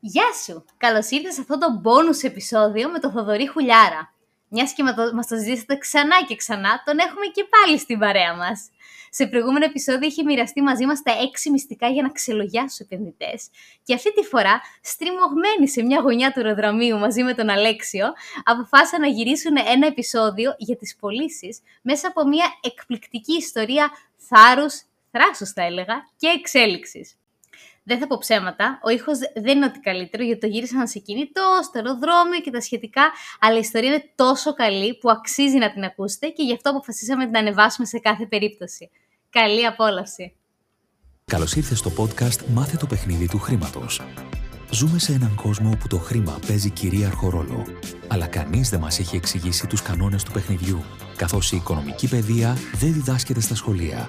Γεια σου! Καλώς ήρθες σε αυτό το bonus επεισόδιο με τον Θοδωρή Χουλιάρα. Μιας και μας το ζητήσατε ξανά και ξανά, τον έχουμε και πάλι στην παρέα μας. Σε προηγούμενο επεισόδιο είχε μοιραστεί μαζί μας τα 6 μυστικά για να ξελογιάσεις τους επενδυτές. Και αυτή τη φορά, στριμωγμένοι σε μια γωνιά του αεροδρομίου μαζί με τον Αλέξιο, αποφάσισαν να γυρίσουν ένα επεισόδιο για τις πωλήσεις μέσα από μια εκπληκτική ιστορία θάρρους, θράσους θα έλεγα, και εξέλιξης. Δεν θα πω ψέματα, ο ήχος δεν είναι ότι καλύτερο, γιατί το γύρισαν σε κινητό, στο αεροδρόμιο και τα σχετικά, αλλά η ιστορία είναι τόσο καλή που αξίζει να την ακούσετε και γι' αυτό αποφασίσαμε να την ανεβάσουμε σε κάθε περίπτωση. Καλή απόλαυση! Καλώς ήρθες στο podcast «Μάθε το παιχνίδι του χρήματος». Ζούμε σε έναν κόσμο όπου το χρήμα παίζει κυρίαρχο ρόλο, αλλά κανείς δεν μας έχει εξηγήσει τους κανόνες του παιχνιδιού, καθώς η οικονομική παιδεία δεν διδάσκεται στα σχολεία.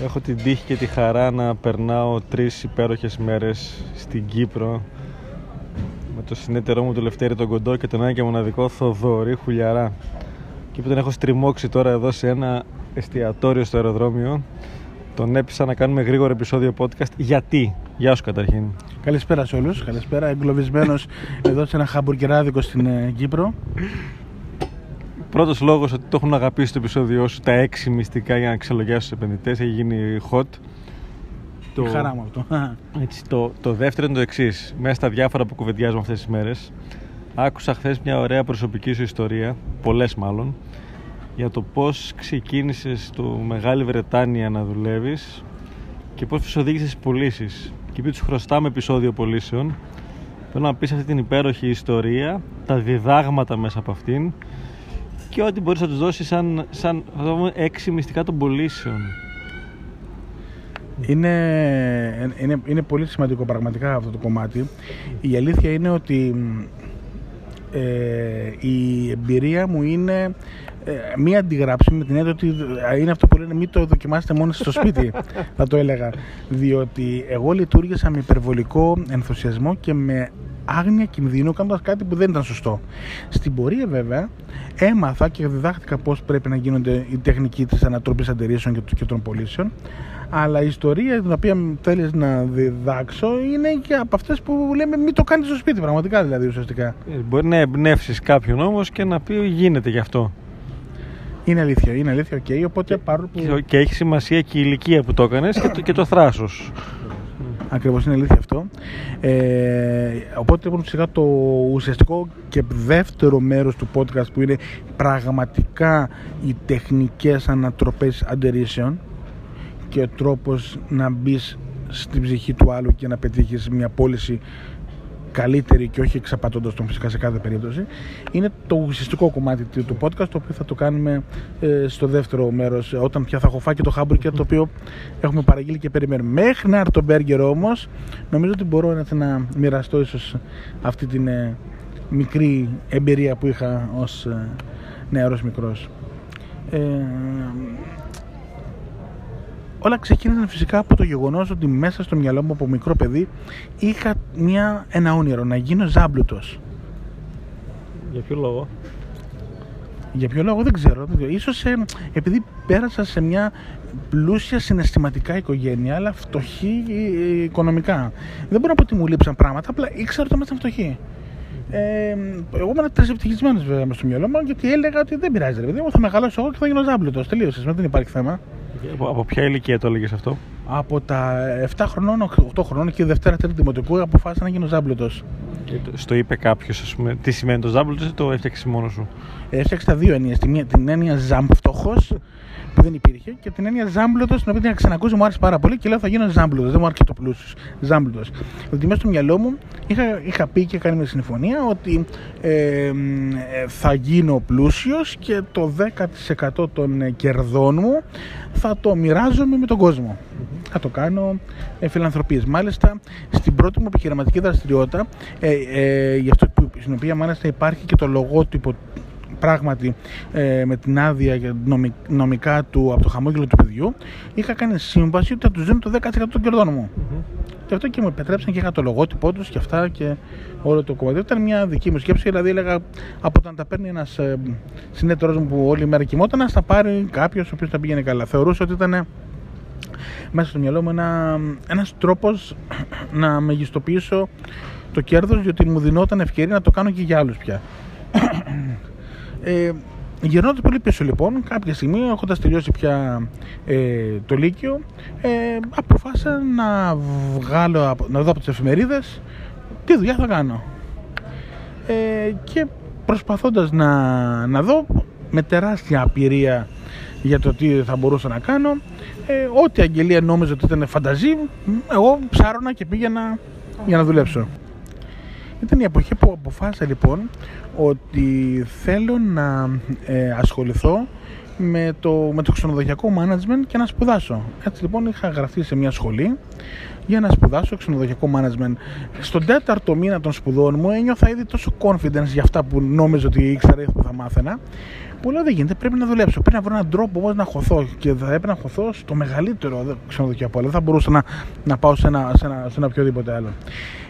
Έχω την τύχη και τη χαρά να περνάω 3 υπέροχες μέρες στην Κύπρο με τον συνεταιρό μου, τον Λευτέρη τον Κοντό, και τον ένα και μοναδικό Θοδωρή Χουλιαρά. Και που τον έχω στριμώξει τώρα εδώ σε ένα εστιατόριο στο αεροδρόμιο. Τον έπεισα να κάνουμε γρήγορο επεισόδιο podcast. Γιατί? Γεια σου καταρχήν. Καλησπέρα σε όλους. Καλησπέρα. Εγκλωβισμένος εδώ σε ένα χαμπουργκεράδικο στην Κύπρο. Πρώτος λόγος ότι το έχουν αγαπήσει το επεισόδιό σου, τα 6 μυστικά για να ξελογιάσεις τους επενδυτές, έχει γίνει hot. Χαρά μου αυτό. Έτσι, το δεύτερο είναι το εξής. Μέσα στα διάφορα που κουβεντιάζουμε αυτές τις μέρες, άκουσα χθες μια ωραία προσωπική σου ιστορία, πολλές μάλλον, για το πώς ξεκίνησες στο Μεγάλη Βρετάνια να δουλεύεις και πώς τους οδήγησες στις πωλήσεις. Και επειδή τους χρωστάμε επεισόδιο πωλήσεων, θέλω να πεις αυτή την υπέροχη ιστορία, τα διδάγματα μέσα από αυτήν. Και ό,τι μπορείς να τους δώσεις σαν 6 μυστικά των πωλήσεων. Είναι πολύ σημαντικό πραγματικά αυτό το κομμάτι. Η αλήθεια είναι ότι η εμπειρία μου είναι μία αντιγράψη, με την έννοια ότι είναι αυτό που λένε μην το δοκιμάσετε μόνο στο σπίτι, θα το έλεγα. Διότι εγώ λειτουργήσα με υπερβολικό ενθουσιασμό και με άγνοια κινδύνου, κάνοντας κάτι που δεν ήταν σωστό. Στην πορεία βέβαια έμαθα και διδάχτηκα πώς πρέπει να γίνονται η τεχνική της ανατροπής αντερήσεων και των πωλήσεων, αλλά η ιστορία την οποία θέλεις να διδάξω είναι και από αυτές που λέμε μην το κάνεις στο σπίτι, πραγματικά δηλαδή ουσιαστικά. Μπορεί να εμπνεύσεις κάποιον όμως και να πει γίνεται γι' αυτό. Είναι αλήθεια, okay, οπότε παρόλο που... Και έχει σημασία και η ηλικία που το έκανες και το θράσος. Ακριβώς, είναι αλήθεια αυτό. Οπότε λοιπόν φυσικά το ουσιαστικό και δεύτερο μέρος του podcast που είναι πραγματικά οι τεχνικές ανατροπές αντερήσεων και ο τρόπος να μπεις στην ψυχή του άλλου και να πετύχεις μια πώληση καλύτερη και όχι εξαπατώντας τον φυσικά σε κάθε περίπτωση, είναι το ουσιαστικό κομμάτι του podcast, το οποίο θα το κάνουμε στο δεύτερο μέρος, όταν πια θα έχω φάει και το χάμπουργκερ το οποίο έχουμε παραγγείλει και περιμένουμε. Μέχρι να έρθει το μπέργκερ όμως, νομίζω ότι μπορώ να μοιραστώ ίσως αυτή την μικρή εμπειρία που είχα ως νεαρός μικρός. Όλα ξεκίνησαν φυσικά από το γεγονός ότι μέσα στο μυαλό μου από μικρό παιδί είχα ένα όνειρο, να γίνω ζάμπλουτος. Για ποιο λόγο? Για ποιο λόγο δεν ξέρω. Ίσως επειδή πέρασα σε μια πλούσια συναισθηματικά οικογένεια, αλλά φτωχή οικονομικά. Δεν μπορώ να πω ότι μου λείψαν πράγματα, απλά ήξερα ότι ήμασταν φτωχοί. Εγώ ήμουν τρισεπτυχισμένος βέβαια στο μυαλό μου, γιατί έλεγα ότι δεν πειράζει, ρε παιδί μου, θα μεγαλώσω εγώ και θα γίνω ζάμπλουτος. Τελείωσε, δεν υπάρχει θέμα. Από ποια ηλικία το έλεγες αυτό? Από τα 7 χρονών, 8 χρονών και Δευτέρα Τρίτη Δημοτικού αποφάσισα να γίνω ζάμπλουτος. Στο είπε κάποιος, ας πούμε, τι σημαίνει το ζάμπλουτος ή το έφτιαξες μόνος σου? Έφτιαξα τα δύο έννοιες. Την έννοια φτωχός που δεν υπήρχε και την έννοια ζάμπλουτος, την οποία την ξανακούσα, μου άρεσε πάρα πολύ και λέω θα γίνω ζάμπλουτος. Δεν μου άρεσε το πλούσιος. Ζάμπλουτος. Δηλαδή μέσα στο μυαλό μου είχα πει και κάνει μια συμφωνία ότι θα γίνω πλούσιος και το 10% των κερδών μου θα το μοιράζομαι με τον κόσμο. θα το κάνω, φιλανθρωπίες. Μάλιστα, στην πρώτη μου επιχειρηματική δραστηριότητα, γι' αυτό στην οποία μάλιστα υπάρχει και το λογότυπο πράγματι με την άδεια νομικά του από το χαμόγελο του παιδιού, είχα κάνει σύμβαση ότι θα τους δίνω το 10% των κερδών μου. Και αυτό και μου επιτρέψαν και είχα το λογότυπό τους και αυτά και όλο το κομμάτι. Ήταν μια δική μου σκέψη, δηλαδή έλεγα από το να τα παίρνει ένας συνέτερός μου που όλη μέρα κοιμόταν, να στα πάρει κάποιος ο οποίος τα πήγαινε καλά. Θεωρούσα ότι ήταν μέσα στο μυαλό μου ένας τρόπος να μεγιστοποιήσω το κέρδος, διότι μου δινόταν ευκαιρία να το κάνω και για άλλους πια. Γυρνώντας πολύ πίσω λοιπόν, κάποια στιγμή έχοντας τελειώσει πια το Λύκειο, αποφάσισα να δω από τις εφημερίδες τι δουλειά θα κάνω. Και προσπαθώντας να δω με τεράστια απειρία για το τι θα μπορούσα να κάνω, ό,τι αγγελία νόμιζα ότι ήταν φανταζή, εγώ ψάρωνα και πήγαινα για να δουλέψω. Ήταν η εποχή που αποφάσισα λοιπόν ότι θέλω να ασχοληθώ με το ξενοδοχειακό management και να σπουδάσω. Έτσι λοιπόν είχα γραφτεί σε μια σχολή για να σπουδάσω ξενοδοχειακό management. Στον τέταρτο μήνα των σπουδών μου ένιωθα ήδη τόσο confidence για αυτά που νόμιζα ότι ήξερα ή που θα μάθαινα, που λέω δεν γίνεται, πρέπει να δουλέψω. Πρέπει να βρω έναν τρόπο όμως να χωθώ και θα έπρεπε να χωθώ στο μεγαλύτερο ξενοδοχειακό. Δεν θα μπορούσα να πάω σε ένα οποιοδήποτε άλλο.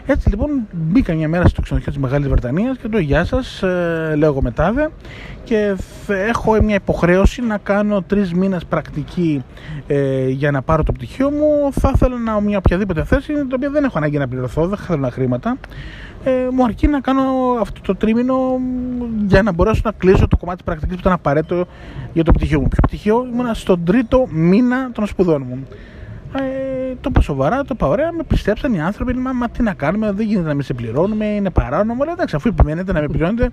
Έτσι λοιπόν μπήκα μια μέρα στο ξενοδοχείο της Μεγάλης Βρετανίας και του «Γεια σας, λέω εγώ Μετάδε και έχω μια υποχρέωση να κάνω 3 μήνες πρακτική για να πάρω το πτυχίο μου. Θα ήθελα μια οποιαδήποτε θέση, την οποία δεν έχω ανάγκη να πληρωθώ, δεν θέλω χρήματα. Μου αρκεί να κάνω αυτό το 3 μήνο για να μπορέσω να κλείσω το κομμάτι της πρακτικής που ήταν απαραίτητο για το πτυχίο μου. Ποιο πτυχίο? Ήμουνα στον 3ο μήνα των σπουδών μου. Το είπα σοβαρά, το είπα ωραία, με πιστέψαν οι άνθρωποι. Μα τι να κάνουμε, δεν γίνεται να μην σε πληρώνουμε, είναι παράνομο. Λέω εντάξει, αφού επιμένετε να με πληρώνετε,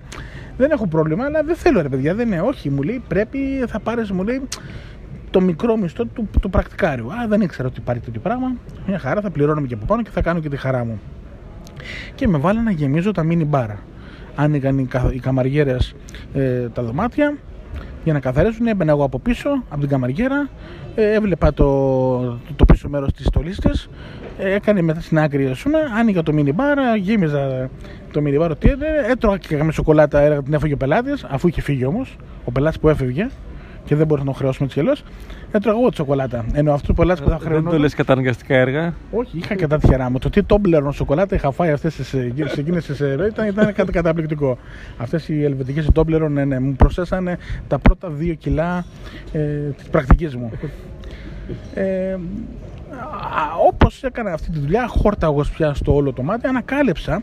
δεν έχω πρόβλημα, αλλά δεν θέλω ρε παιδιά, δεν είναι. Όχι, μου λέει πρέπει, θα πάρεις, μου λέει, το μικρό μισθό του πρακτικάριου. Α, δεν ήξερα ότι υπάρχει τέτοιο πράγμα. Μια χαρά, θα πληρώνομαι και από πάνω και θα κάνω και τη χαρά μου. Και με βάλανε να γεμίζω τα μίνι μπάρα. Άνοιγαν οι καμαριέρες τα δωμάτια για να καθαρίσουν. Έμπαινα εγώ από πίσω, από την καμαριέρα, έβλεπα το πίσω μέρος της στολής της, έκανε μετά στην άκρη, άνοιγα το μίνι μπάρα, γέμιζα το μίνι μπάρα, έτρωγα και με σοκολάτα, έλεγα την έφαγε ο πελάτης, αφού είχε φύγει όμως, ο πελάτης που έφευγε και δεν μπορούσα να τον χρεώσουμε έτσι κι αλλιώς, έτρωγα εγώ τη σοκολάτα. Ενώ αυτό που θα χρεωνόταν. Δεν το λες καταναγκαστικά έργα. Όχι, είχα κατά τη χαρά μου. Το τι τόμπλερον σοκολάτα είχα φάει αυτές τις εκείνες τις ροίτα ήταν καταπληκτικό. Αυτές οι ελβετικές τόμπλερον μου προσθέσανε τα πρώτα 2 κιλά της πρακτικής μου. Όπως έκανα αυτή τη δουλειά, χόρταγος πια στο όλο το μάτι, ανακάλυψα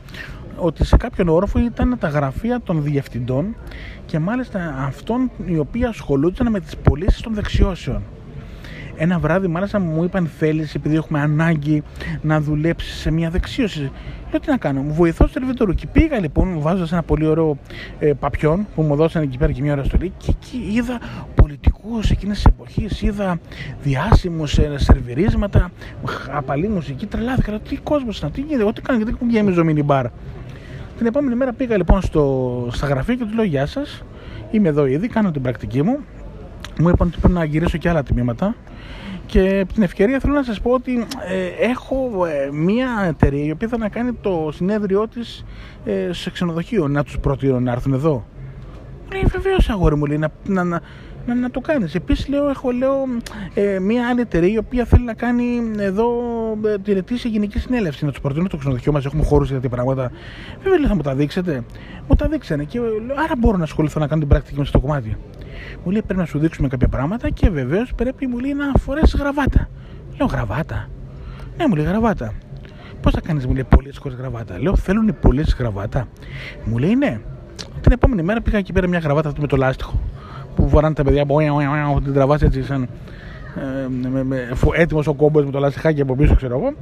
ότι σε κάποιον όροφο ήταν τα γραφεία των διευθυντών και μάλιστα αυτών οι οποίοι ασχολούνταν με τις πωλήσεις των δεξιώσεων. Ένα βράδυ μάλιστα μου είπαν θέλεις, επειδή έχουμε ανάγκη να δουλέψεις σε μια δεξίωση. Λέω τι να κάνω, μου βοηθώ στο ελβετορού και πήγα λοιπόν βάζοντας ένα πολύ ωραίο παπιόν που μου δώσανε εκεί πέρα και μια ώρα στολή και εκεί είδα πολιτικούς εκείνες της εποχής, είδα διάσημους σερβιρίσματα, απαλή μουσική, τρελάθηκα, λέω τι κόσμος είναι, τι γίνεται, εγώ τι κάνω, γιατί μου γέμιζω μίνι μπαρ. Την επόμενη μέρα πήγα λοιπόν στα γραφεία και του λέω γεια σας, είμαι εδώ ήδη, κάνω την πρακτική μου. Μου είπαν ότι πρέπει να γυρίσω και άλλα τμήματα και την ευκαιρία θέλω να σας πω ότι έχω μία εταιρεία η οποία θα να κάνει το συνέδριό της σε ξενοδοχείο, να τους προτείνω να έρθουν εδώ. Βεβαίως αγόρι μου λέει να το κάνεις. Επίσης λέω, έχω μία άλλη εταιρεία η οποία θέλει να κάνει εδώ τη ετήσια γενική συνέλευση. Να τους προτείνω στο ξενοδοχείο μας, έχουμε χώρους για τέτοια πράγματα. Βέβαια λέω θα μου τα δείξετε. Μου τα δείξανε και λέω, άρα μπορώ να ασχοληθώ να κάνω την πρακτική μου στο κομμάτι. Μου λέει πρέπει να σου δείξουμε κάποια πράγματα και βεβαίως πρέπει μου λέει, να φορέσεις γραβάτα. Λέω γραβάτα. Ναι, μου λέει γραβάτα. Πώς θα κάνεις, μου λέει πωλήσεις χωρίς γραβάτα. Λέω θέλουν οι πωλήσεις γραβάτα. Μου λέει ναι. Την επόμενη μέρα πήγα εκεί πέρα μια γραβάτα αυτή με το λάστιχο. Που φοράνε τα παιδιά, την τραβάς έτσι σαν έτοιμος ο κόμπος με το λάστιχάκι από πίσω, ξέρω εγώ.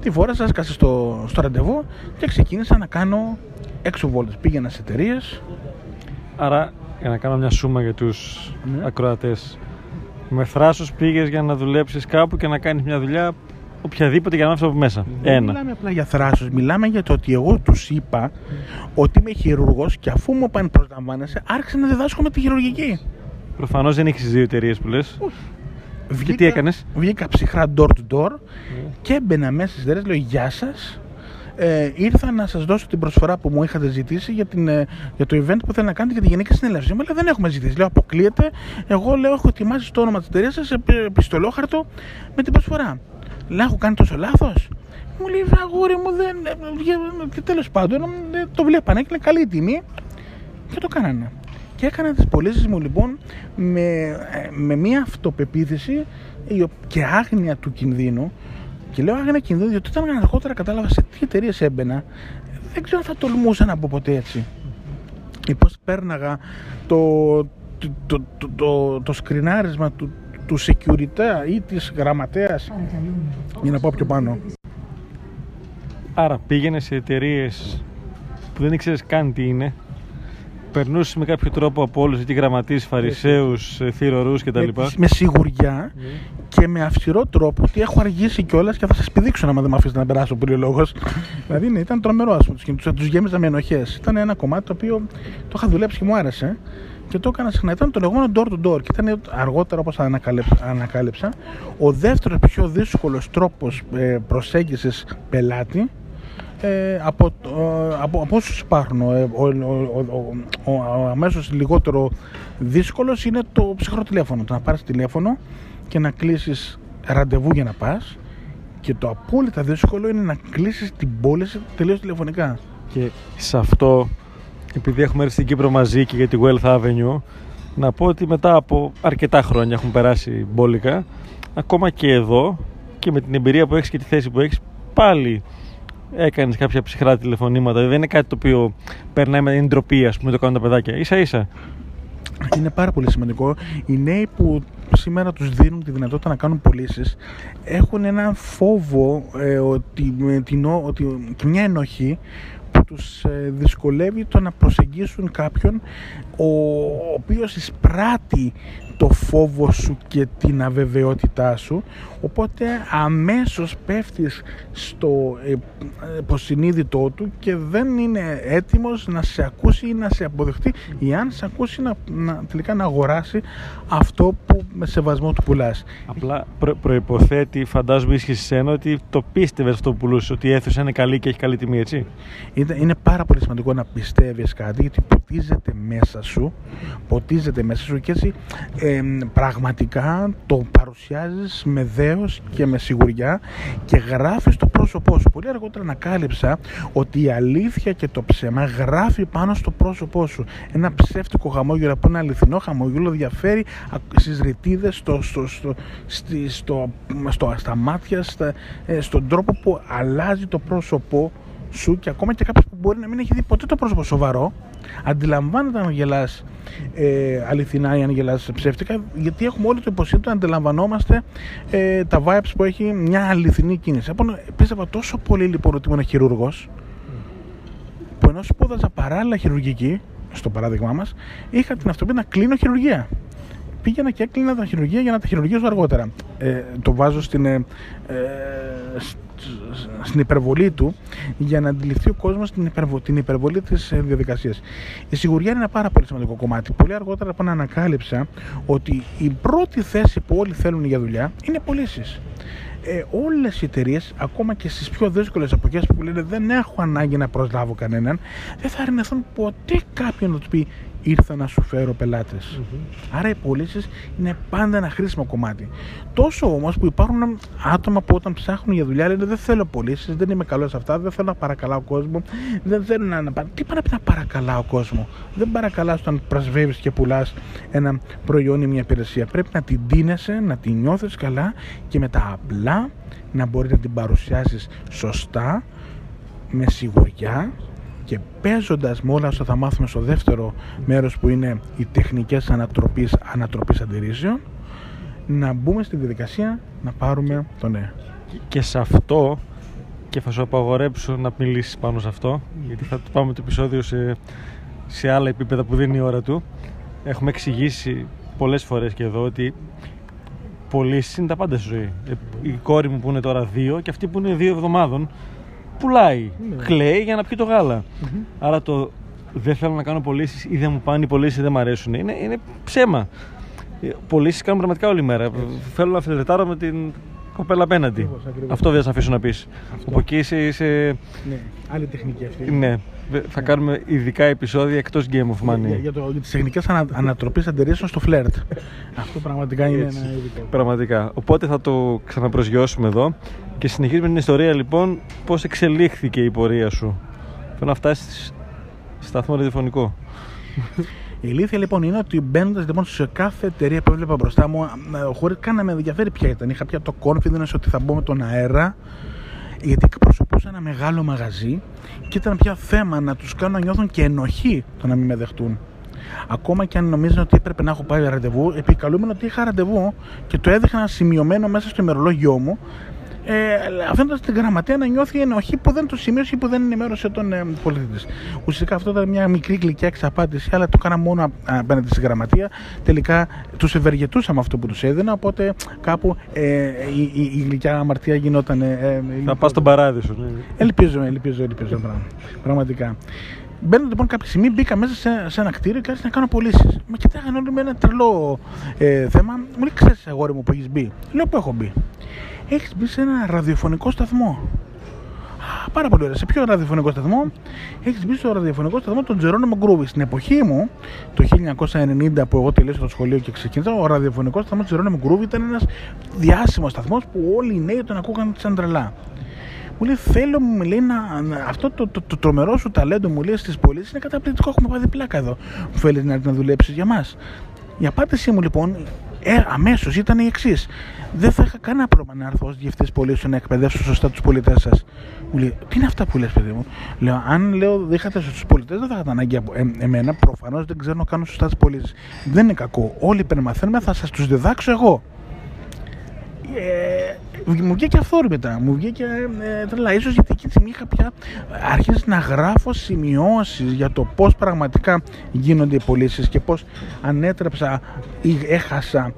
Τη φόρασα, έσκασε στο ραντεβού και ξεκίνησα να κάνω έξω βόλτες. Πήγαινα σε εταιρείες. Άρα, για να κάνω μια σούμα για τους ακροατές, με θράσος πήγες για να δουλέψεις κάπου και να κάνεις μια δουλειά οποιαδήποτε για να μάθεις από μέσα. Δεν μιλάμε απλά για θράσος, μιλάμε για το ότι εγώ τους είπα ότι είμαι χειρουργός και αφού μου πάνε προσλαμβάνεσαι, άρχισα να διδάσκω με τη χειρουργική. Προφανώς δεν έχεις 2 εταιρείες που λες. Βγήκα, και τι έκανες? Βγήκα ψυχρά door to door και έμπαινα μέσα στις δέρες, λέω γεια σας. Ήρθα να σας δώσω την προσφορά που μου είχατε ζητήσει για, για το event που θέλω να κάνετε για τη Γενική Συνέλευση. Μου λέει δεν έχουμε ζητήσει. Λέω αποκλείεται. Εγώ λέω έχω ετοιμάσει στο όνομα της εταιρείας σας επιστολόχαρτο με την προσφορά. Λέω έχω κάνει τόσο λάθος. Μου λέει αγόρι μου δεν. Και τέλος πάντων το βλέπανε, έκανε καλή τιμή και το κάνανε. Και έκανα τις πωλήσεις μου λοιπόν με μια αυτοπεποίθηση και άγνοια του κινδύνου. Και λέω άγνοια κινδύνου, διότι όταν αργότερα κατάλαβα σε τι εταιρείες έμπαινα, δεν ξέρω αν θα τολμούσα να πω ποτέ έτσι. Ή πώς πέρναγα το σκρινάρισμα του security ή της γραμματέας, για να πάω πιο πάνω. Άρα πήγαινε σε εταιρείες που δεν ήξερες καν τι είναι. Περνούσες με κάποιο τρόπο από όλους, εκεί γραμματείς, φαρισαίους, θηρορούς κτλ. Με σιγουριά και με αυστηρό τρόπο ότι έχω αργήσει κιόλας και θα σας πηδήξω άμα δεν με αφήσετε να περάσω, που λέει ο λόγος. Δηλαδή ναι, ήταν τρομερό ασφαλώς. Τους γέμιζα με ενοχές. Ήταν ένα κομμάτι το οποίο το είχα δουλέψει και μου άρεσε και το έκανα συχνά. Ήταν το λεγόμενο door to door. Και ήταν αργότερα, όπως ανακάλυψα, ο δεύτερος πιο δύσκολος τρόπος προσέγγισης πελάτη. Από όσους υπάρχουν, ο αμέσως λιγότερο δύσκολος είναι το ψυχρό τηλέφωνο. Το να πάρεις τηλέφωνο και να κλείσεις ραντεβού για να πας, και το απόλυτα δύσκολο είναι να κλείσεις την πώληση τελείως τηλεφωνικά. Και σε αυτό, επειδή έχουμε έρθει στην Κύπρο μαζί και για τη Wealth Avenue, να πω ότι μετά από αρκετά χρόνια έχουν περάσει μπόλικα, ακόμα και εδώ και με την εμπειρία που έχεις και τη θέση που έχεις, πάλι έκανες κάποια ψυχρά τηλεφωνήματα. Δεν είναι κάτι το οποίο περνάει με την ντροπή, ας πούμε, το κάνουν τα παιδάκια. Ίσα-ίσα. Είναι πάρα πολύ σημαντικό. Οι νέοι που σήμερα τους δίνουν τη δυνατότητα να κάνουν πωλήσεις έχουν έναν φόβο ότι μια ενοχή που τους δυσκολεύει το να προσεγγίσουν κάποιον ο οποίος εισπράττει το φόβο σου και την αβεβαιότητά σου, οπότε αμέσως πέφτεις στο υποσυνείδητό του και δεν είναι έτοιμος να σε ακούσει ή να σε αποδεχτεί, ή αν σε ακούσει τελικά να αγοράσει αυτό που με σεβασμό του πουλάς. Απλά προϋποθέτει, φαντάζομαι ίσχυε σε σένα, ότι το πίστευες αυτό που πουλούσες, ότι η αίθουσα είναι καλή και έχει καλή τιμή, έτσι. Είναι πάρα πολύ σημαντικό να πιστεύεις κάτι, γιατί ποτίζεται μέσα σου και έτσι πραγματικά το παρουσιάζεις με δέος και με σιγουριά και γράφεις το πρόσωπό σου. Πολύ αργότερα ανακάλυψα ότι η αλήθεια και το ψέμα γράφει πάνω στο πρόσωπό σου. Ένα ψεύτικο χαμόγελο από ένα αληθινό χαμόγελο διαφέρει στις ρητίδες, στα μάτια, στον τρόπο που αλλάζει το πρόσωπό σου, και ακόμα και κάποιος που μπορεί να μην έχει δει ποτέ το πρόσωπο σοβαρό αντιλαμβάνεται αν γελάς αληθινά ή αν γελάς ψεύτικα, γιατί έχουμε όλο το υποσύνολο να αντιλαμβανόμαστε τα vibes που έχει μια αληθινή κίνηση. Πίστευα τόσο πολύ λοιπόν ότι ήμουν χειρουργός που ενώ σπούδαζα παράλληλα χειρουργική, στο παράδειγμά μας, είχα την αυτοπεποίθηση να κλείνω χειρουργία. Πήγαινα και έκλεινα τα χειρουργεία για να τα χειρουργήσω αργότερα. Το βάζω στην υπερβολή του για να αντιληφθεί ο κόσμος την υπερβολή της διαδικασίας. Η σιγουριά είναι ένα πάρα πολύ σημαντικό κομμάτι. Πολύ αργότερα πάνω ανακάλυψα ότι η πρώτη θέση που όλοι θέλουν για δουλειά είναι πωλήσεις. Όλες οι εταιρείες, ακόμα και στις πιο δύσκολες εποχές που λένε δεν έχω ανάγκη να προσλάβω κανέναν, δεν θα αρνηθούν ποτέ κάποιον να του πει ήρθα να σου φέρω πελάτες. Άρα οι πωλήσεις είναι πάντα ένα χρήσιμο κομμάτι. Τόσο όμως που υπάρχουν άτομα που όταν ψάχνουν για δουλειά λένε δεν θέλω πωλήσεις, δεν είμαι καλός σε αυτά, δεν θέλω να παρακαλάω κόσμο, δεν θέλω να... Τι πάει να παρακαλάω κόσμο? Δεν παρακαλάς όταν πρεσβεύεις και πουλάς ένα προϊόν ή μια υπηρεσία. Πρέπει να την τίνεσαι, να την νιώθεις καλά και με τα απλά να μπορείς να την παρουσιάσεις σωστά, με σιγουριά, και παίζοντας με όλα όσα θα μάθουμε στο δεύτερο μέρος που είναι οι τεχνικές ανατροπής αντιρρήσεων, να μπούμε στη διαδικασία να πάρουμε το ναι. Και σε αυτό, και θα σου απαγορέψω να μιλήσεις πάνω σε αυτό, γιατί θα το πάμε το επεισόδιο σε άλλα επίπεδα που δεν είναι η ώρα του. Έχουμε εξηγήσει πολλές φορές και εδώ ότι πωλήσεις είναι τα πάντα στη ζωή. Η κόρη μου που είναι τώρα 2 και αυτή που είναι 2 εβδομάδων πουλάει, κλαίει για να πιει το γάλα. Άρα το δεν θέλω να κάνω πωλήσεις ή δεν μου πάνε οι πωλήσεις ή δεν μου αρέσουν είναι ψέμα. Πωλήσεις κάνουν πραγματικά όλη μέρα. Θέλω να φιλετάρω με την κοπέλα απέναντι. Ακριβώς. Αυτό δεν θα σε αφήσω να πεις. Από εκεί είσαι. Ναι, άλλη τεχνική αυτή. Ναι. Θα κάνουμε ειδικά επεισόδια εκτός Game of Money. Για τις τεχνικές ανατροπές αντερήσεων στο φλερτ. Αυτό πραγματικά είναι έτσι, ένα ειδικό. Πραγματικά. Οπότε θα το ξαναπροσγειώσουμε εδώ και συνεχίζουμε την ιστορία λοιπόν πώς εξελίχθηκε η πορεία σου. Θέλω να φτάσεις σταθμό ραδιοφωνικό. Η αλήθεια λοιπόν είναι ότι μπαίνοντας λοιπόν σε κάθε εταιρεία που έβλεπα μπροστά μου, χωρίς καν να με ενδιαφέρει ποια ήταν, είχα πια το confidence ότι θα μπω με τον αέρα, γιατί εκπροσωπούσα ένα μεγάλο μαγαζί και ήταν πια θέμα να τους κάνω να νιώθουν και ενοχή το να μην με δεχτούν. Ακόμα και αν νομίζουν ότι έπρεπε να έχω πάει ραντεβού, επικαλούμενο ότι είχα ραντεβού και το έδειχνα σημειωμένο μέσα στο ημερολόγιό μου, αφήνοντας την γραμματέα να νιώθει ενοχή που δεν το σημείωσε ή που δεν ενημέρωσε τον πολίτη της. Ουσιαστικά αυτό ήταν μια μικρή γλυκιά εξαπάτηση, αλλά το κάνα μόνο απέναντι στη γραμματεία. Τελικά τους ευεργετούσαμε αυτό που τους έδινα, οπότε κάπου η γλυκιά αμαρτία γινόταν. Θα πας στον παράδεισο. Ελπίζω. Πραγματικά. Μπαίνω λοιπόν κάποια στιγμή, μπήκα μέσα σε ένα κτίριο και άρχισα να κάνω πωλήσεις. Με κοιτάγαν όλοι με ένα τρελό θέμα. Μου λέει: «Ξέρεις, αγόρι μου, που έχεις μπει?» Λέω: «Πού έχω μπει?» «Έχεις μπει σε ένα ραδιοφωνικό σταθμό». «Α, πάρα πολύ ωραία. Σε ποιο ραδιοφωνικό σταθμό?» «Έχεις μπει στο ραδιοφωνικό σταθμό των Geronimo Groovy». Στην εποχή μου, το 1990 που εγώ τελείωσα το σχολείο και ξεκίνησα, ο ραδιοφωνικός σταθμός των Geronimo Groovy ήταν ένας διάσημος σταθμός που όλοι οι νέοι τον ακούγαν σαν τρελά. Μου λέει: «Θέλω», μου λέει, αυτό το τρομερό σου ταλέντο», μου λέει, «στις πωλήσεις είναι καταπληκτικό. Έχουμε πάθει πλάκα εδώ. Θέλεις να δουλέψεις για μας?» Η απάντησή μου λοιπόν αμέσως ήταν η εξής: «Δεν θα είχα κανένα πρόβλημα να έρθω ως διευθυντής πωλήσεων να εκπαιδεύσω σωστά τους πολιτές σας». Μου λέει: «Τι είναι αυτά που λες, παιδί μου?» Λέω: «Αν είχατε σωστούς πολιτές, δεν θα είχατε ανάγκη από εμένα. Προφανώς δεν ξέρω να κάνω σωστά τις πωλήσεις. Δεν είναι κακό. Όλοι υπερμαθαίνουμε, θα σας τους διδάξω εγώ». Μου βγήκε αυθόρμητα, μου βγήκε τρελά. Ίσως γιατί εκείνη τη στιγμή είχα πια αρχίσει να γράφω σημειώσεις για το πώς πραγματικά γίνονται οι πωλήσεις και πώς ανέτρεψα ή έχασα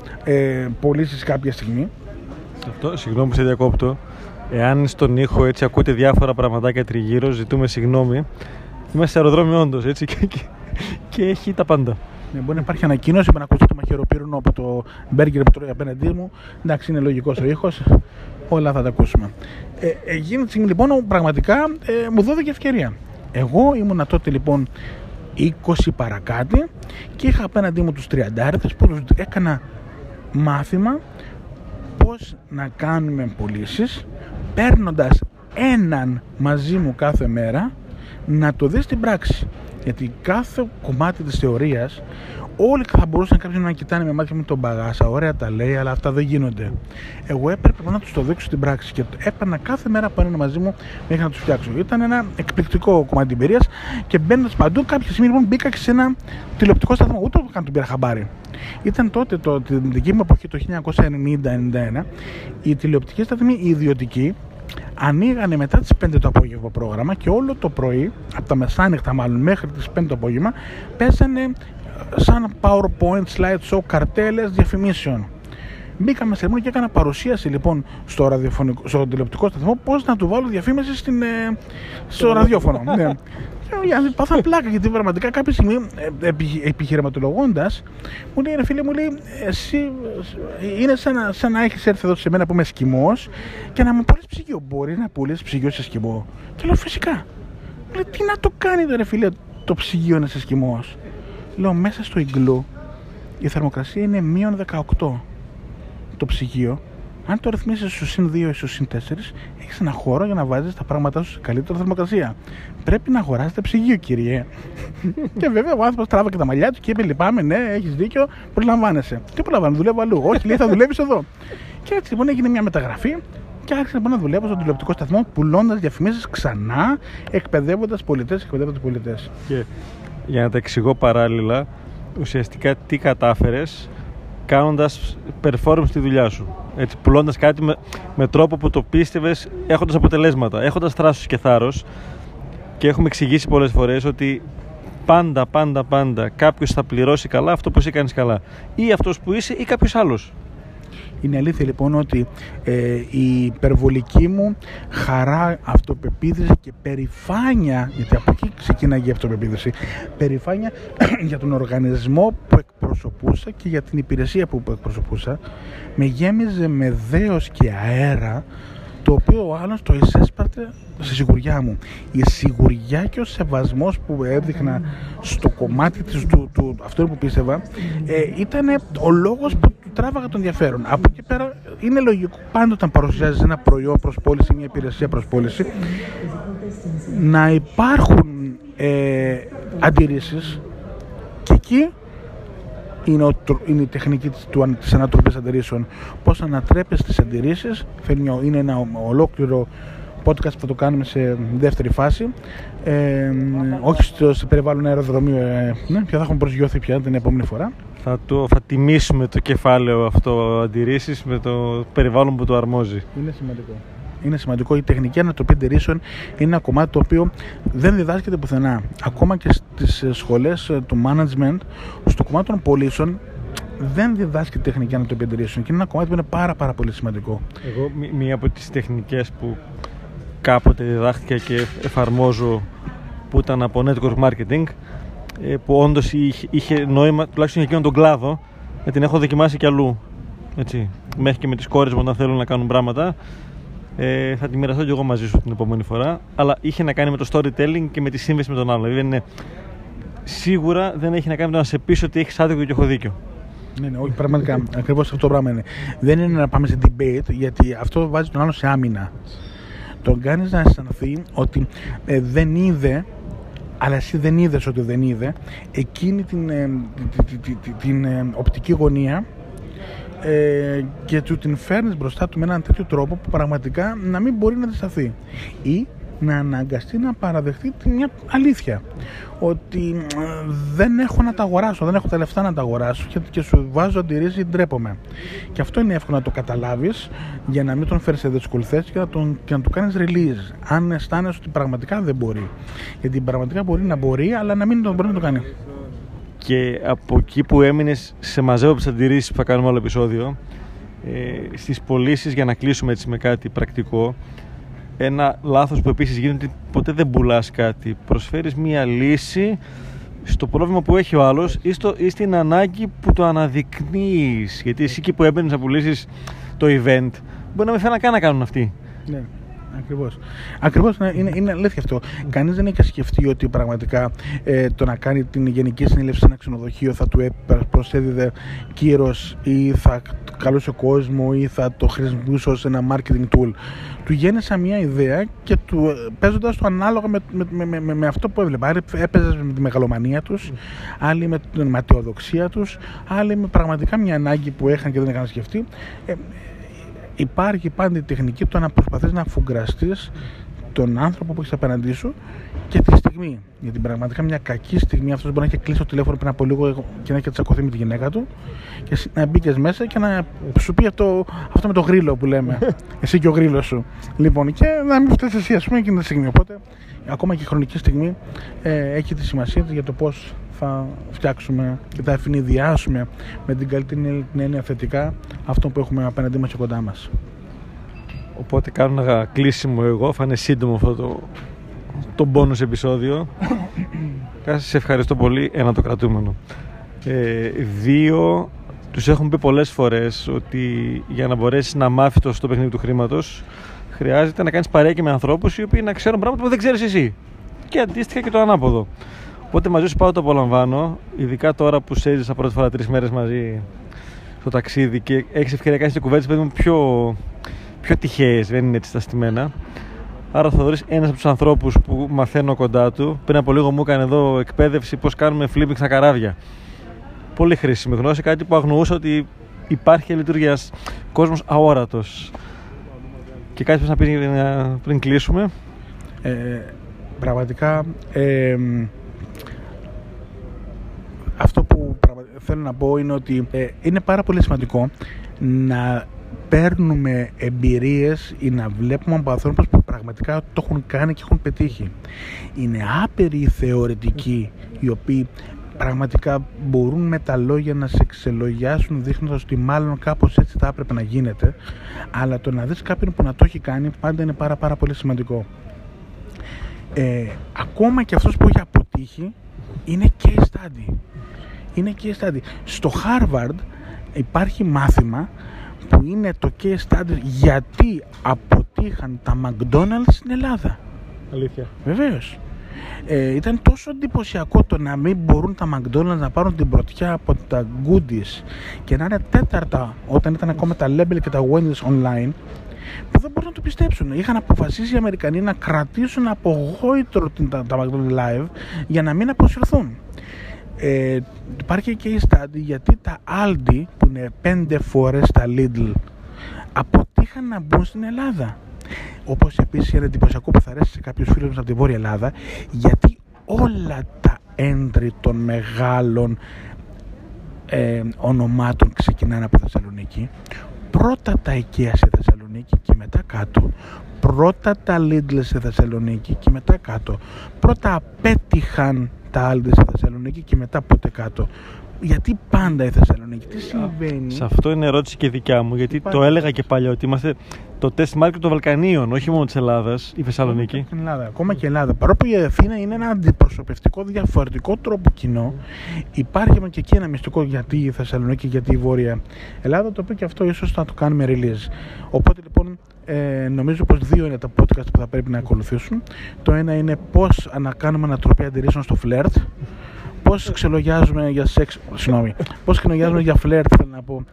πωλήσεις κάποια στιγμή. Αυτό, συγγνώμη που σε διακόπτω. Εάν στον ήχο έτσι ακούτε διάφορα πραγματάκια τριγύρω, ζητούμε συγγνώμη. Είμαστε σε αεροδρόμιο, όντως, έτσι και έχει τα πάντα. Ναι, μπορεί να υπάρχει ανακοίνωση, να ακούσω το μαχαιροπύρονο από το μπέργκερ που τρώει απέναντί μου. Εντάξει, είναι λογικός ο ήχος, όλα θα τα ακούσουμε. Εκείνη τη στιγμή λοιπόν πραγματικά μου δόθηκε ευκαιρία. Εγώ ήμουνα τότε λοιπόν 20 παρακάτι και είχα απέναντί μου τους 30άριδες που τους έκανα μάθημα πώς να κάνουμε πωλήσεις, παίρνοντας έναν μαζί μου κάθε μέρα να το δεις στην πράξη. Γιατί κάθε κομμάτι της θεωρίας, όλοι θα μπορούσαν κάποιοι να κοιτάνε με μάτια μου τον Μπαγάσα. Ωραία τα λέει, αλλά αυτά δεν γίνονται. Εγώ έπρεπε να τους το δείξω στην πράξη και έπαιρνα κάθε μέρα που είναι μαζί μου μέχρι να τους φτιάξω. Ήταν ένα εκπληκτικό κομμάτι εμπειρίας και μπαίνοντας παντού, κάποια στιγμή λοιπόν μπήκα και σε ένα τηλεοπτικό σταθμό. Ούτε καν τον πήρα χαμπάρι. Ήταν τότε, την δική μου εποχή, το 1990-91, οι τηλεοπτικοί σταθμοί, οι ιδιωτικοί, ανοίγανε μετά τις 5 το απόγευμα πρόγραμμα και όλο το πρωί, από τα μεσάνυχτα μάλλον μέχρι τις 5 το απόγευμα, πέσανε σαν PowerPoint, slideshow, καρτέλες διαφημίσεων. Μπήκαμε σε μόνο και έκανα παρουσίαση λοιπόν στο τηλεοπτικό σταθμό πώς να του βάλω διαφήμιση στο ραδιόφωνο. Ναι. Πάθα πλάκα γιατί πραγματικά κάποια στιγμή επιχειρηματολογώντας μου λέει: «Ρε φίλε», μου λέει, «εσύ είναι σαν να έχεις έρθει εδώ σε μένα που είμαι σκυμός και να μου πουλήσεις ψυγείο. Μπορεί να πουλήσεις ψυγείο σε σκυμό?» Και λέω: «Φυσικά». Μου λέει: «Τι να το κάνει ρε φίλε το ψυγείο να είσαι σκυμός?» Λέω: «Μέσα στο ιγκλού η θερμοκρασία είναι -18 το ψυγείο. Αν το ρυθμίσεις στους συν 2 ή στους συν 4, έχεις ένα χώρο για να βάζεις τα πράγματά σου σε καλύτερη θερμοκρασία. Πρέπει να αγοράσετε ψυγείο, κύριε». Και βέβαια ο άνθρωπος τράβα και τα μαλλιά του και είπε: «Λυπάμαι, ναι, έχεις δίκιο, προλαμβάνεσαι». «Τι προλαμβάνω, δουλεύω αλλού». «Όχι», λέει, «θα δουλεύεις εδώ». Και έτσι λοιπόν έγινε μια μεταγραφή και άρχισα να δουλεύω στον τηλεοπτικό σταθμό, πουλώντας διαφημίσεις ξανά, εκπαιδεύοντας πολιτές. Και για να τα εξηγώ παράλληλα, ουσιαστικά τι κατάφερες κάνοντας performance τη δουλειά σου. Έτσι, πουλώντας κάτι με τρόπο που το πίστευες, έχοντας αποτελέσματα, έχοντας θράσος και θάρρος. Και έχουμε εξηγήσει πολλές φορές ότι πάντα κάποιος θα πληρώσει καλά αυτό που εσύ κάνεις καλά. Ή αυτός που είσαι ή κάποιος άλλος. Είναι αλήθεια λοιπόν ότι η υπερβολική μου χαρά, αυτοπεποίθηση και περηφάνεια, γιατί από εκεί ξεκινάει η αυτοπεποίθηση, περηφάνεια για τον οργανισμό που εκπροσωπεί εκπροσωπούσα και για την υπηρεσία που εκπροσωπούσα, με γέμιζε με δέος και αέρα, το οποίο ο άλλος το εισέσπαρτε στη σιγουριά μου. Η σιγουριά και ο σεβασμός που έδειχνα στο κομμάτι της, του αυτό που πίστευα, ήταν ο λόγος που τράβαγα τον ενδιαφέρον. Από εκεί πέρα είναι λογικό πάντα όταν παρουσιάζεις ένα προϊόν προς πώληση, μια υπηρεσία προς πώληση, να υπάρχουν αντιρρήσεις, και εκεί είναι η τεχνική της ανατροπής αντιρρήσεων. Πώς ανατρέπεις τις αντιρρήσεις, είναι ένα ολόκληρο podcast που θα το κάνουμε σε δεύτερη φάση, όχι σε περιβάλλον αεροδρομίου, πια θα έχουμε προσγειωθεί πια την επόμενη φορά. Θα τιμήσουμε το κεφάλαιο αυτό αντιρρήσεις με το περιβάλλον που το αρμόζει. Είναι σημαντικό. Είναι σημαντικό. Η τεχνική ανατροπή αντιρρήσεων είναι ένα κομμάτι το οποίο δεν διδάσκεται πουθενά. Ακόμα και στις σχολές του management, στο κομμάτι των πωλήσεων, δεν διδάσκεται η τεχνική ανατροπή αντιρρήσεων. Και είναι ένα κομμάτι που είναι πάρα, πάρα πολύ σημαντικό. Εγώ, μία από τις τεχνικές που κάποτε διδάχτηκα και εφαρμόζω, που ήταν από network marketing, που όντως είχε νόημα, τουλάχιστον για εκείνον τον κλάδο, την έχω δοκιμάσει κι αλλού. Έτσι. Μέχρι και με τις κόρες μου όταν θέλουν να κάνουν πράγματα. Θα τη μοιραστώ κι εγώ μαζί σου την επόμενη φορά. Αλλά είχε να κάνει με το storytelling και με τη σύμβεση με τον άλλο. Δηλαδή, σίγουρα δεν έχει να κάνει με το να σε πεις ότι έχεις άδικο και έχω δίκιο. Ναι, όχι, πραγματικά. Ακριβώς αυτό το πράγμα είναι. Δεν είναι να πάμε σε debate, γιατί αυτό βάζει τον άλλο σε άμυνα. Τον κάνεις να αισθανθεί ότι δεν είδε, αλλά εσύ δεν είδες ότι δεν είδε εκείνη την οπτική γωνία. Και του την φέρνεις μπροστά του με έναν τέτοιο τρόπο που πραγματικά να μην μπορεί να αντισταθεί ή να αναγκαστεί να παραδεχτεί μια αλήθεια, ότι δεν έχω να τα αγοράσω, δεν έχω τα λεφτά να τα αγοράσω και σου βάζω αντιρρήσεις, ντρέπομαι. Και αυτό είναι εύκολο να το καταλάβεις για να μην τον φέρεις σε δύσκολη θέση και να του κάνεις release, αν αισθάνεσαι ότι πραγματικά δεν μπορεί, γιατί πραγματικά μπορεί, αλλά να μην μπορεί να το κάνει. Και από εκεί που έμεινες, σε μαζεύω από τις αντιρρήσεις που θα κάνουμε άλλο επεισόδιο, στις πωλήσεις, για να κλείσουμε έτσι με κάτι πρακτικό. Ένα λάθος που επίσης γίνεται, ότι ποτέ δεν πουλάς κάτι. Προσφέρεις μία λύση στο πρόβλημα που έχει ο άλλος ή στην ανάγκη που το αναδεικνύεις. Γιατί εσύ εκεί που έμπαινες να πουλήσεις το event, μπορεί να μην θέλουν καν να κάνουν αυτοί. Ναι. Ακριβώς, είναι αλήθεια αυτό. Κανείς δεν έχει σκεφτεί ότι πραγματικά το να κάνει την γενική συνέλευση σε ένα ξενοδοχείο θα του προσέδιδε κύρος ή θα καλούσε κόσμο ή θα το χρησιμοποιούσε ως ένα marketing tool. Του γέννησα μια ιδέα και παίζοντας το ανάλογα με αυτό που έβλεπα. Άλλοι έπαιζαν με τη μεγαλομανία τους, άλλοι με την ματαιοδοξία τους, άλλοι με πραγματικά μια ανάγκη που έχαν και δεν είχαν σκεφτεί. Υπάρχει πάντα η τεχνική του να προσπαθείς να αφουγκραστείς τον άνθρωπο που έχεις απέναντί σου και τη στιγμή. Γιατί πραγματικά μια κακή στιγμή αυτός μπορεί να έχει κλείσει το τηλέφωνο πριν από λίγο και να έχει τσακωθεί με τη γυναίκα του και να μπήκες μέσα και να σου πει αυτό με το γρίλο που λέμε. Εσύ και ο γρίλος σου. Λοιπόν, και να μην φταίσεις εσύ, ας πούμε, εκείνη τη στιγμή. Οπότε, ακόμα και η χρονική στιγμή έχει τη σημασία της για το πώς θα φτιάξουμε και θα ευνηδιάσουμε με την καλύτερη έννοια θετικά αυτό που έχουμε απέναντί μας και κοντά μας. Οπότε κάνω ένα κλείσιμο εγώ, θα είναι σύντομο αυτό το bonus επεισόδιο. Σε ευχαριστώ πολύ, ένα το κρατούμενο. Δύο, τους έχουμε πει πολλές φορές ότι για να μπορέσεις να μάθεις το παιχνίδι του χρήματος χρειάζεται να κάνεις παρέα και με ανθρώπους οι οποίοι να ξέρουν πράγματα που δεν ξέρεις εσύ. Και αντίστοιχα και το ανάποδο. Οπότε μαζί σου πάω το απολαμβάνω, ειδικά τώρα που σέζησα πρώτη φορά 3 μέρες μαζί στο ταξίδι και έχεις ευκαιρία να κάνεις και κουβέντες παιδί μου πιο τυχαίες, δεν είναι έτσι τα στημένα. Άρα θα δωρείς ένας από τους ανθρώπους που μαθαίνω κοντά του. Πριν από λίγο μου έκανε εδώ εκπαίδευση πώς κάνουμε flipping στα καράβια. Πολύ χρήσιμη γνώση, κάτι που αγνοούσα ότι υπάρχει λειτουργία, κόσμος αόρατος. Και κάτι που να πει πριν κλείσουμε. Πραγματικά... Αυτό που θέλω να πω είναι ότι είναι πάρα πολύ σημαντικό να παίρνουμε εμπειρίες ή να βλέπουμε από ανθρώπους που πραγματικά το έχουν κάνει και έχουν πετύχει. Είναι άπειροι οι θεωρητικοί οι οποίοι πραγματικά μπορούν με τα λόγια να σε ξελογιάσουν δείχνοντας ότι μάλλον κάπως έτσι θα έπρεπε να γίνεται, αλλά το να δεις κάποιον που να το έχει κάνει πάντα είναι πάρα, πάρα πολύ σημαντικό. Ακόμα και αυτός που έχει αποτύχει είναι case study. είναι case study. Στο Harvard υπάρχει μάθημα που είναι το case study γιατί αποτύχαν τα McDonald's στην Ελλάδα. Αλήθεια. Βεβαίως. Ήταν τόσο εντυπωσιακό το να μην μπορούν τα McDonald's να πάρουν την πρωτιά από τα Goodies και να είναι τέταρτα όταν ήταν ακόμα τα Labels και τα Wendy's online, που δεν μπορούν να το πιστέψουν. Είχαν αποφασίσει οι Αμερικανοί να κρατήσουν από γόητρο τα McDonald's live για να μην αποσυρθούν. Υπάρχει και case study γιατί τα Aldi, που είναι 5 φορές τα Lidl, αποτύχαν να μπουν στην Ελλάδα. Όπως επίσης είναι εντυπωσιακό που θα αρέσει σε κάποιους φίλους μας από τη Βόρεια Ελλάδα, γιατί όλα τα entry των μεγάλων ονομάτων ξεκινάνε από Θεσσαλονίκη. Πρώτα τα ΙΚΕΑ σε Θεσσαλονίκη και μετά κάτω. Πρώτα τα Lidl σε Θεσσαλονίκη και μετά κάτω. Πρώτα απέτυχαν τα Aldi σε Θεσσαλονίκη και μετά πότε κάτω. Γιατί πάντα η Θεσσαλονίκη, τι συμβαίνει? Σε αυτό είναι ερώτηση και δικιά μου, γιατί το έλεγα και παλιά ότι είμαστε το test market των Βαλκανίων, όχι μόνο της Ελλάδας, η Θεσσαλονίκη. Ακόμα και η Ελλάδα. Παρόλο που η Αθήνα είναι ένα αντιπροσωπευτικό, διαφορετικό τρόπο κοινό, υπάρχει και εκεί ένα μυστικό γιατί η Θεσσαλονίκη, γιατί η Βόρεια Ελλάδα, το οποίο και αυτό ίσως θα το κάνουμε release. Οπότε λοιπόν, νομίζω πως 2 είναι τα podcast που θα πρέπει να ακολουθήσουν. Το ένα είναι πώς να κάνουμε ανατροπή αντιρρήσεων στο φλερτ. Πώς ξελογιάζουμε για σεξ, πώς ξελογιάζουμε για φλερτ, θέλω να πω,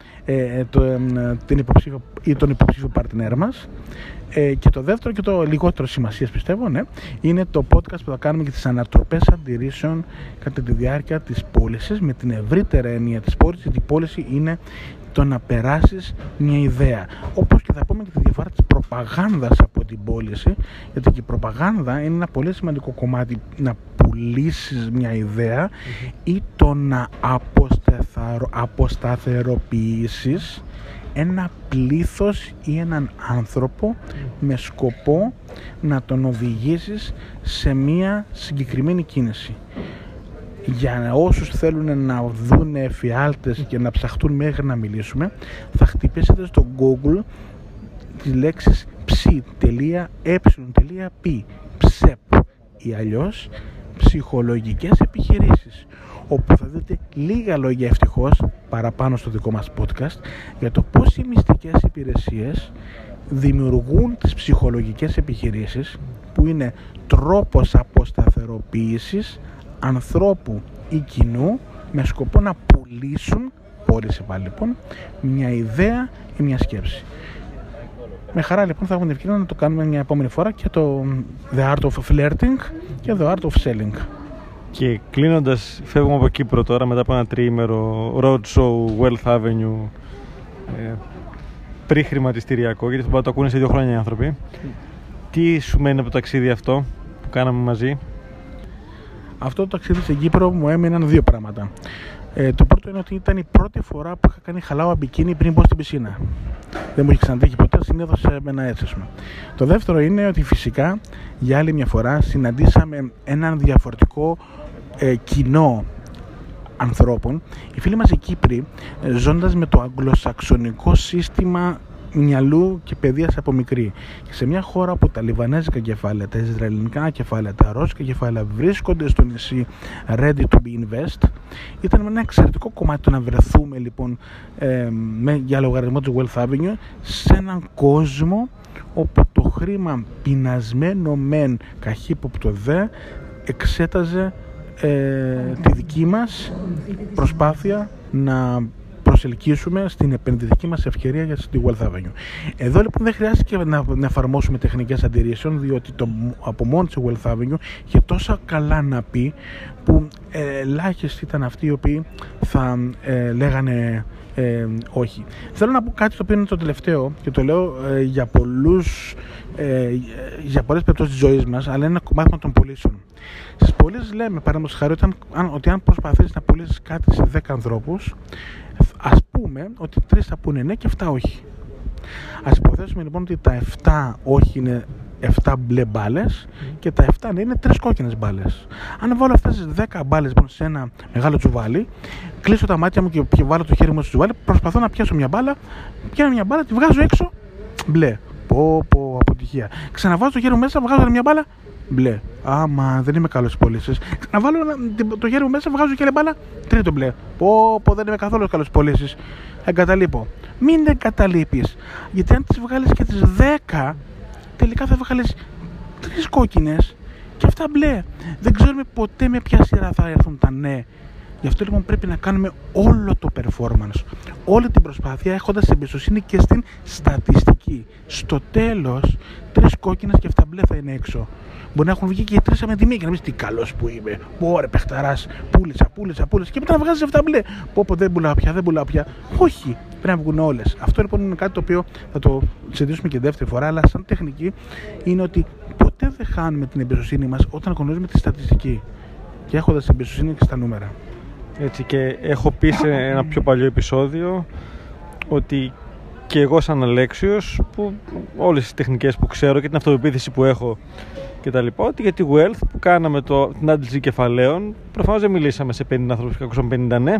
την υποψήφιο ή τον υποψήφιο partner μας. Και το δεύτερο και το λιγότερο σημασίας πιστεύω, ναι, είναι το podcast που θα κάνουμε για τις ανατροπές αντιρρήσεων κατά τη διάρκεια της πώλησης, με την ευρύτερη έννοια της πώλησης, γιατί η πώληση είναι το να περάσεις μια ιδέα. Όπως και θα πούμε και τη διαφορά της προπαγάνδας από την πώληση, γιατί και η προπαγάνδα είναι ένα πολύ σημαντικό κομμάτι, να πουλήσεις μια ιδέα ή το να αποσταθεροποιήσεις ένα πλήθος ή έναν άνθρωπο με σκοπό να τον οδηγήσεις σε μια συγκεκριμένη κίνηση. Για όσους θέλουν να δουν εφιάλτες και να ψαχτούν μέχρι να μιλήσουμε, θα χτυπήσετε στο Google τις λέξεις ψι.ε.π. ψεπ ή αλλιώς ψυχολογικές επιχειρήσεις, όπου θα δείτε λίγα λόγια ευτυχώς παραπάνω στο δικό μας podcast για το πώς οι μυστικές υπηρεσίες δημιουργούν τις ψυχολογικές επιχειρήσεις, που είναι τρόπος αποσταθεροποίησης ανθρώπου ή κοινού με σκοπό να πουλήσουν, πώληση πάλι λοιπόν, μια ιδέα ή μια σκέψη. Με χαρά λοιπόν θα έχουμε την ευκαιρία να το κάνουμε μια επόμενη φορά, και το The Art of Flirting και The Art of Selling. Και κλείνοντας, φεύγουμε από Κύπρο τώρα μετά από ένα 3-ημερο roadshow Wealth Avenue, πριχρηματιστηριακό, γιατί θα το ακούνε σε 2 χρόνια οι άνθρωποι. Τι σου μένει από το ταξίδι αυτό που κάναμε μαζί? Αυτό το ταξίδι στην Κύπρο μου έμειναν 2 πράγματα. Το πρώτο είναι ότι ήταν η πρώτη φορά που είχα κάνει χαλάω μπικίνι πριν μπω στην πισίνα. Δεν μου είχε ξανατύχει ποτέ, συνήθως έμενα έτσι. Το δεύτερο είναι ότι φυσικά για άλλη μια φορά συναντήσαμε έναν διαφορετικό κοινό ανθρώπων. Οι φίλοι μας οι Κύπροι, ζώντας με το αγγλοσαξονικό σύστημα μυαλού και παιδείας από μικρή, και σε μια χώρα που τα λιβανέζικα κεφάλαια, τα ισραηλινικά κεφάλαια, τα ρώσικα κεφάλαια βρίσκονται στο νησί ready to be invest, ήταν ένα εξαιρετικό κομμάτι το να βρεθούμε λοιπόν για λογαριασμό του Wealth Avenue σε έναν κόσμο όπου το χρήμα, πεινασμένο μεν, καχύποπτο δε, εξέταζε τη δική μας προσπάθεια να προσελκύσουμε στην επενδυτική μας ευκαιρία για τη Wealth Avenue. Εδώ λοιπόν δεν χρειάστηκε να εφαρμόσουμε τεχνικές αντιρρήσεων, διότι από μόνη της Wealth Avenue είχε τόσα καλά να πει, που ελάχιστοι ήταν αυτοί οι οποίοι θα λέγανε όχι. Θέλω να πω κάτι το οποίο είναι το τελευταίο, και το λέω για πολλές περιπτώσεις της ζωής μας, αλλά είναι ένα κομμάτι των πωλήσεων. Στις πωλήσεις λέμε, παραδείγματος χάρη, ότι αν προσπαθείς να πωλήσεις κάτι σε 10 ανθρώπους, ας πούμε ότι 3 θα πούνε ναι και 7 όχι. Ας υποθέσουμε λοιπόν ότι τα 7 όχι είναι 7 μπλε μπάλες και τα 7 ναι είναι 3 κόκκινες μπάλες. Αν βάλω αυτές τις 10 μπάλες σε ένα μεγάλο τσουβάλι, κλείσω τα μάτια μου και βάλω το χέρι μου στο τσουβάλι, προσπαθώ να πιάσω μια μπάλα, πιάνω μια μπάλα, τη βγάζω έξω, μπλε. Αποτυχία. Ξαναβάζω το χέρι μου μέσα, βγάζω μια μπάλα, μπλε. Άμα δεν είμαι καλός στις πωλήσεις. Να βάλω το χέρι μου μέσα, βγάζω και λεμπάλα, τρίτο μπλε. Πω δεν είμαι καθόλου καλός στις πωλήσεις. Εγκαταλείπω. Μην εγκαταλείπεις. Γιατί αν τις βγάλεις και τις 10, τελικά θα βγάλεις 3 κόκκινες και αυτά μπλε. Δεν ξέρουμε ποτέ με ποια σειρά θα έρθουν τα ναι. Γι' αυτό λοιπόν πρέπει να κάνουμε όλο το performance, όλη την προσπάθεια, έχοντας εμπιστοσύνη και στην στατιστική. Στο τέλος, 3 κόκκινες και 7 μπλε θα είναι έξω. Μπορεί να έχουν βγει και 3 με τιμή και να μην τι καλός που είμαι. Ωραία, παιχταράς, πούλησα. Και μετά να βγάζεις 7 μπλε. Πω, δεν πουλάω πια. Όχι, πρέπει να βγουν όλες. Αυτό λοιπόν είναι κάτι το οποίο θα το συζητήσουμε και δεύτερη φορά. Αλλά σαν τεχνική είναι ότι ποτέ δεν χάνουμε την εμπιστοσύνη μας όταν γνωρίζουμε τη στατιστική και έχοντας εμπιστοσύνη και στα νούμερα. Έτσι, και έχω πει σε ένα πιο παλιό επεισόδιο ότι και εγώ σαν Αλέξιος, που όλες τις τεχνικές που ξέρω και την αυτοπεποίθηση που έχω και τα λοιπά, ότι για τη Wealth που κάναμε την άντληση κεφαλαίων, προφανώς δεν μιλήσαμε σε 50 ανθρώπους και ακούσαμε 50 ναι,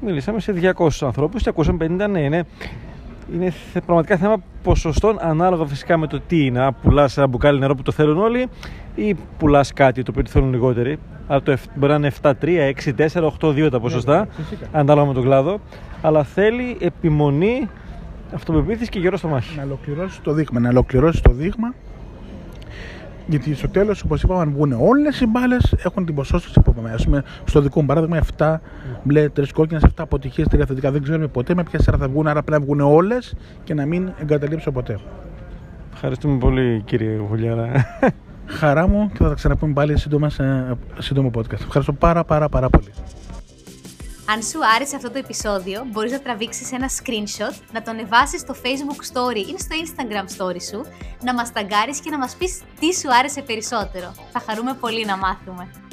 μιλήσαμε σε 200 ανθρώπους και ακούσαμε 50 ναι. Είναι πραγματικά θέμα ποσοστών, ανάλογα φυσικά με το τι είναι. Αν πουλάς ένα μπουκάλι νερό που το θέλουν όλοι, ή πουλάς κάτι το οποίο το θέλουν λιγότεροι. Αλλά το μπορεί να είναι 7, 3, 6, 4, 8, 2 τα ποσοστά, ανάλογα με τον κλάδο. Αλλά θέλει επιμονή, αυτοπεποίθηση και γερό στο μάχη. Να ολοκληρώσεις το δείγμα. Γιατί στο τέλος, όπως είπαμε, αν βγουν όλες οι μπάλες, έχουν την ποσότητα που είπαμε. Ας πούμε, στο δικό μου παράδειγμα, 7 μπλε, 3 κόκκινες, 7 αποτυχίες, 3 θετικά. Δεν ξέρουμε ποτέ με ποια σειρά θα βγουν, άρα πρέπει να βγουν όλες και να μην εγκαταλείψω ποτέ. Ευχαριστούμε πολύ, κύριε Χουλιάρα. Χαρά μου, και θα τα ξαναπούμε πάλι σύντομα σε σύντομο podcast. Ευχαριστώ πάρα πολύ. Αν σου άρεσε αυτό το επεισόδιο, μπορείς να τραβήξεις ένα screenshot, να το ανεβάσεις στο Facebook story ή στο Instagram story σου, να μας ταγκάρεις και να μας πεις τι σου άρεσε περισσότερο. Θα χαρούμε πολύ να μάθουμε.